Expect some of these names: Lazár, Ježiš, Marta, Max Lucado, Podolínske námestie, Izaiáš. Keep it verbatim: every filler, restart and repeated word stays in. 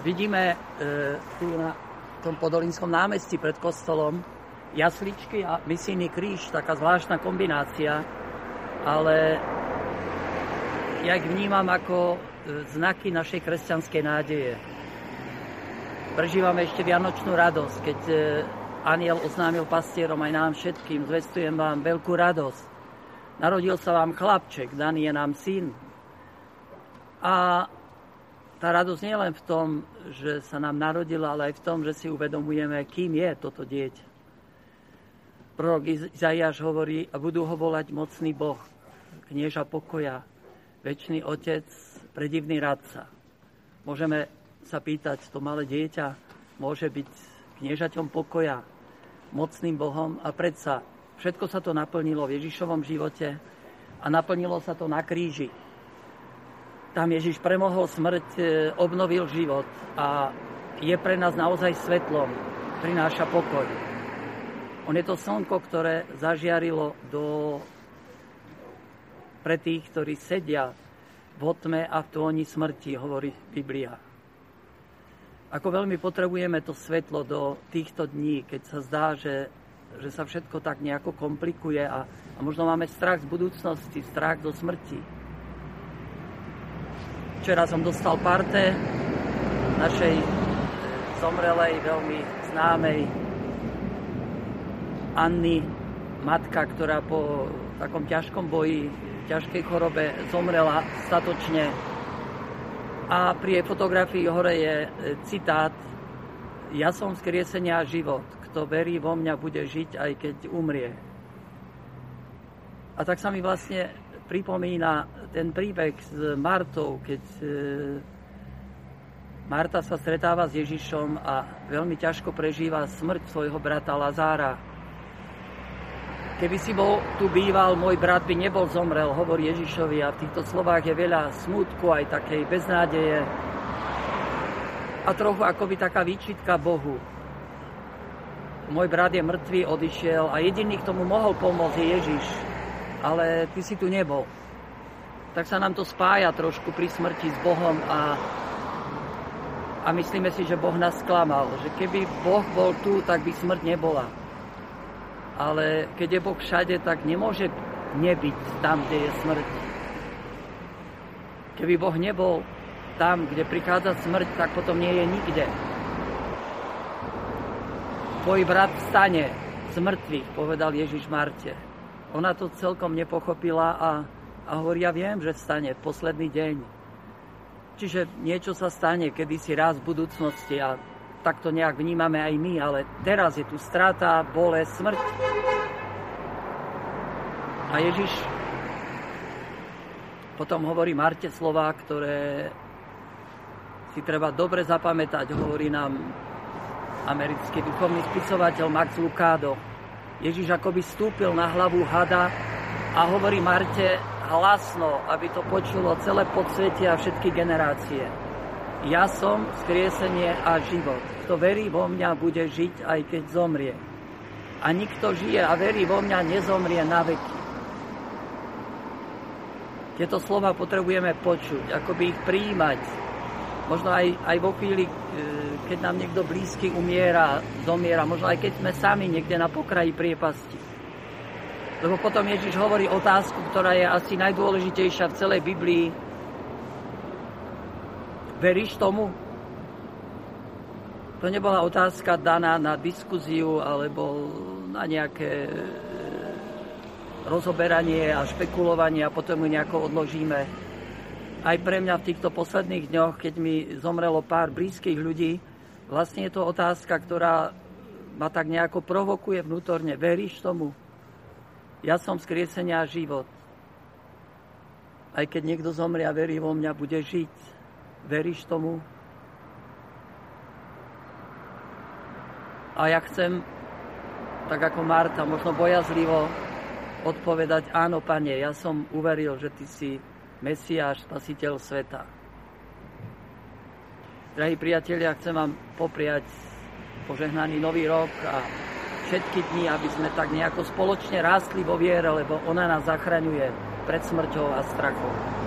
Vidíme e, tu na tom Podolínskom námestí pred kostolom jasličky a misijný kríž, taká zvláštna kombinácia, ale ja ich vnímam ako znaky našej kresťanskej nádeje. Prežívame ešte vianočnú radosť, keď e, anjel oznámil pastierom aj nám všetkým: zvestujem vám veľkú radosť. Narodil sa vám chlapček, daný je nám syn. A tá radosť nie len v tom, že sa nám narodila, ale aj v tom, že si uvedomujeme, kým je toto dieťa. Prorok Izaiáš hovorí: a budú ho volať mocný Boh, knieža pokoja, večný otec, predivný radca. Môžeme sa pýtať, to malé dieťa môže byť kniežaťom pokoja, mocným Bohom, a predsa všetko sa to naplnilo v Ježišovom živote a naplnilo sa to na kríži. Tam Ježiš premohol smrť, obnovil život a je pre nás naozaj svetlom, prináša pokoj. On je to slnko, ktoré zažiarilo do... pre tých, ktorí sedia v tme a v tóni smrti, hovorí Biblia. Ako veľmi potrebujeme to svetlo do týchto dní, keď sa zdá, že, že sa všetko tak nejako komplikuje a, a možno máme strach z budúcnosti, strach zo smrti. Včera som dostal parte našej zomrelej, veľmi známej Anny, matka, ktorá po takom ťažkom boji, ťažkej chorobe zomrela statočne. A pri jej fotografii hore je citát: ja som vzkriesenia a život, kto verí vo mňa, bude žiť, aj keď umrie. A tak sa mi vlastne pripomína ten príbeh s Martou, keď Marta sa stretáva s Ježišom a veľmi ťažko prežíva smrť svojho brata Lazára. Keby si bol tu býval, môj brat by nebol zomrel, hovorí Ježišovi, a v týchto slovách je veľa smútku, aj takej beznádeje a trochu akoby taká výčitka Bohu. Môj brat je mŕtvý, odišiel a jediný, kto mu mohol pomôcť, je Ježiš. Ale ty si tu nebol. Tak sa nám to spája trošku pri smrti s Bohom a, a myslíme si, že Boh nás klamal. Že keby Boh bol tu, tak by smrť nebola. Ale keď je Boh všade, tak nemôže nebyť tam, kde je smrť. Keby Boh nebol tam, kde prichádza smrť, tak potom nie je nikde. Tvoj brat vstane z mŕtvych, povedal Ježiš Marte. Ona to celkom nepochopila a, a hovorí: ja viem, že stane posledný deň. Čiže niečo sa stane kedysi raz v budúcnosti a tak to nejak vnímame aj my, ale teraz je tu strata, bolesť, smrť. A Ježiš potom hovorí Marte slová, ktoré si treba dobre zapamätať, hovorí nám americký duchovný spisovateľ Max Lucado. Ježiš akoby stúpil na hlavu hada a hovorí Marte hlasno, aby to počulo celé podsvetie a všetky generácie: ja som vzkriesenie a život. Kto verí vo mňa, bude žiť, aj keď zomrie. A nikto žije a verí vo mňa, nezomrie na veky. Tieto slova potrebujeme počuť, akoby ich prijímať. Možno aj, aj vo chvíli, keď nám niekto blízky umiera, zomiera, možno aj keď sme sami niekde na pokraji priepasti. Lebo potom Ježiš hovorí otázku, ktorá je asi najdôležitejšia v celej Biblii: veríš tomu? To nebola otázka daná na diskuziu alebo na nejaké rozoberanie a špekulovanie a potom ju nejako odložíme. Aj pre mňa v týchto posledných dňoch, keď mi zomrelo pár blízkych ľudí, vlastne je to otázka, ktorá ma tak nejako provokuje vnútorne. Veríš tomu? Ja som vzkriesenie a život. Aj keď niekto zomrie a verí vo mňa, bude žiť. Veríš tomu? A ja chcem, tak ako Marta, možno bojazlivo odpovedať: áno, Pane, ja som uveril, že Ty si Mesiáš, Spasiteľ sveta. Drahí priatelia, chcem vám popriať požehnaný nový rok a všetky dni, aby sme tak nejako spoločne rástli vo viere, lebo ona nás zachraňuje pred smrťou a strachom.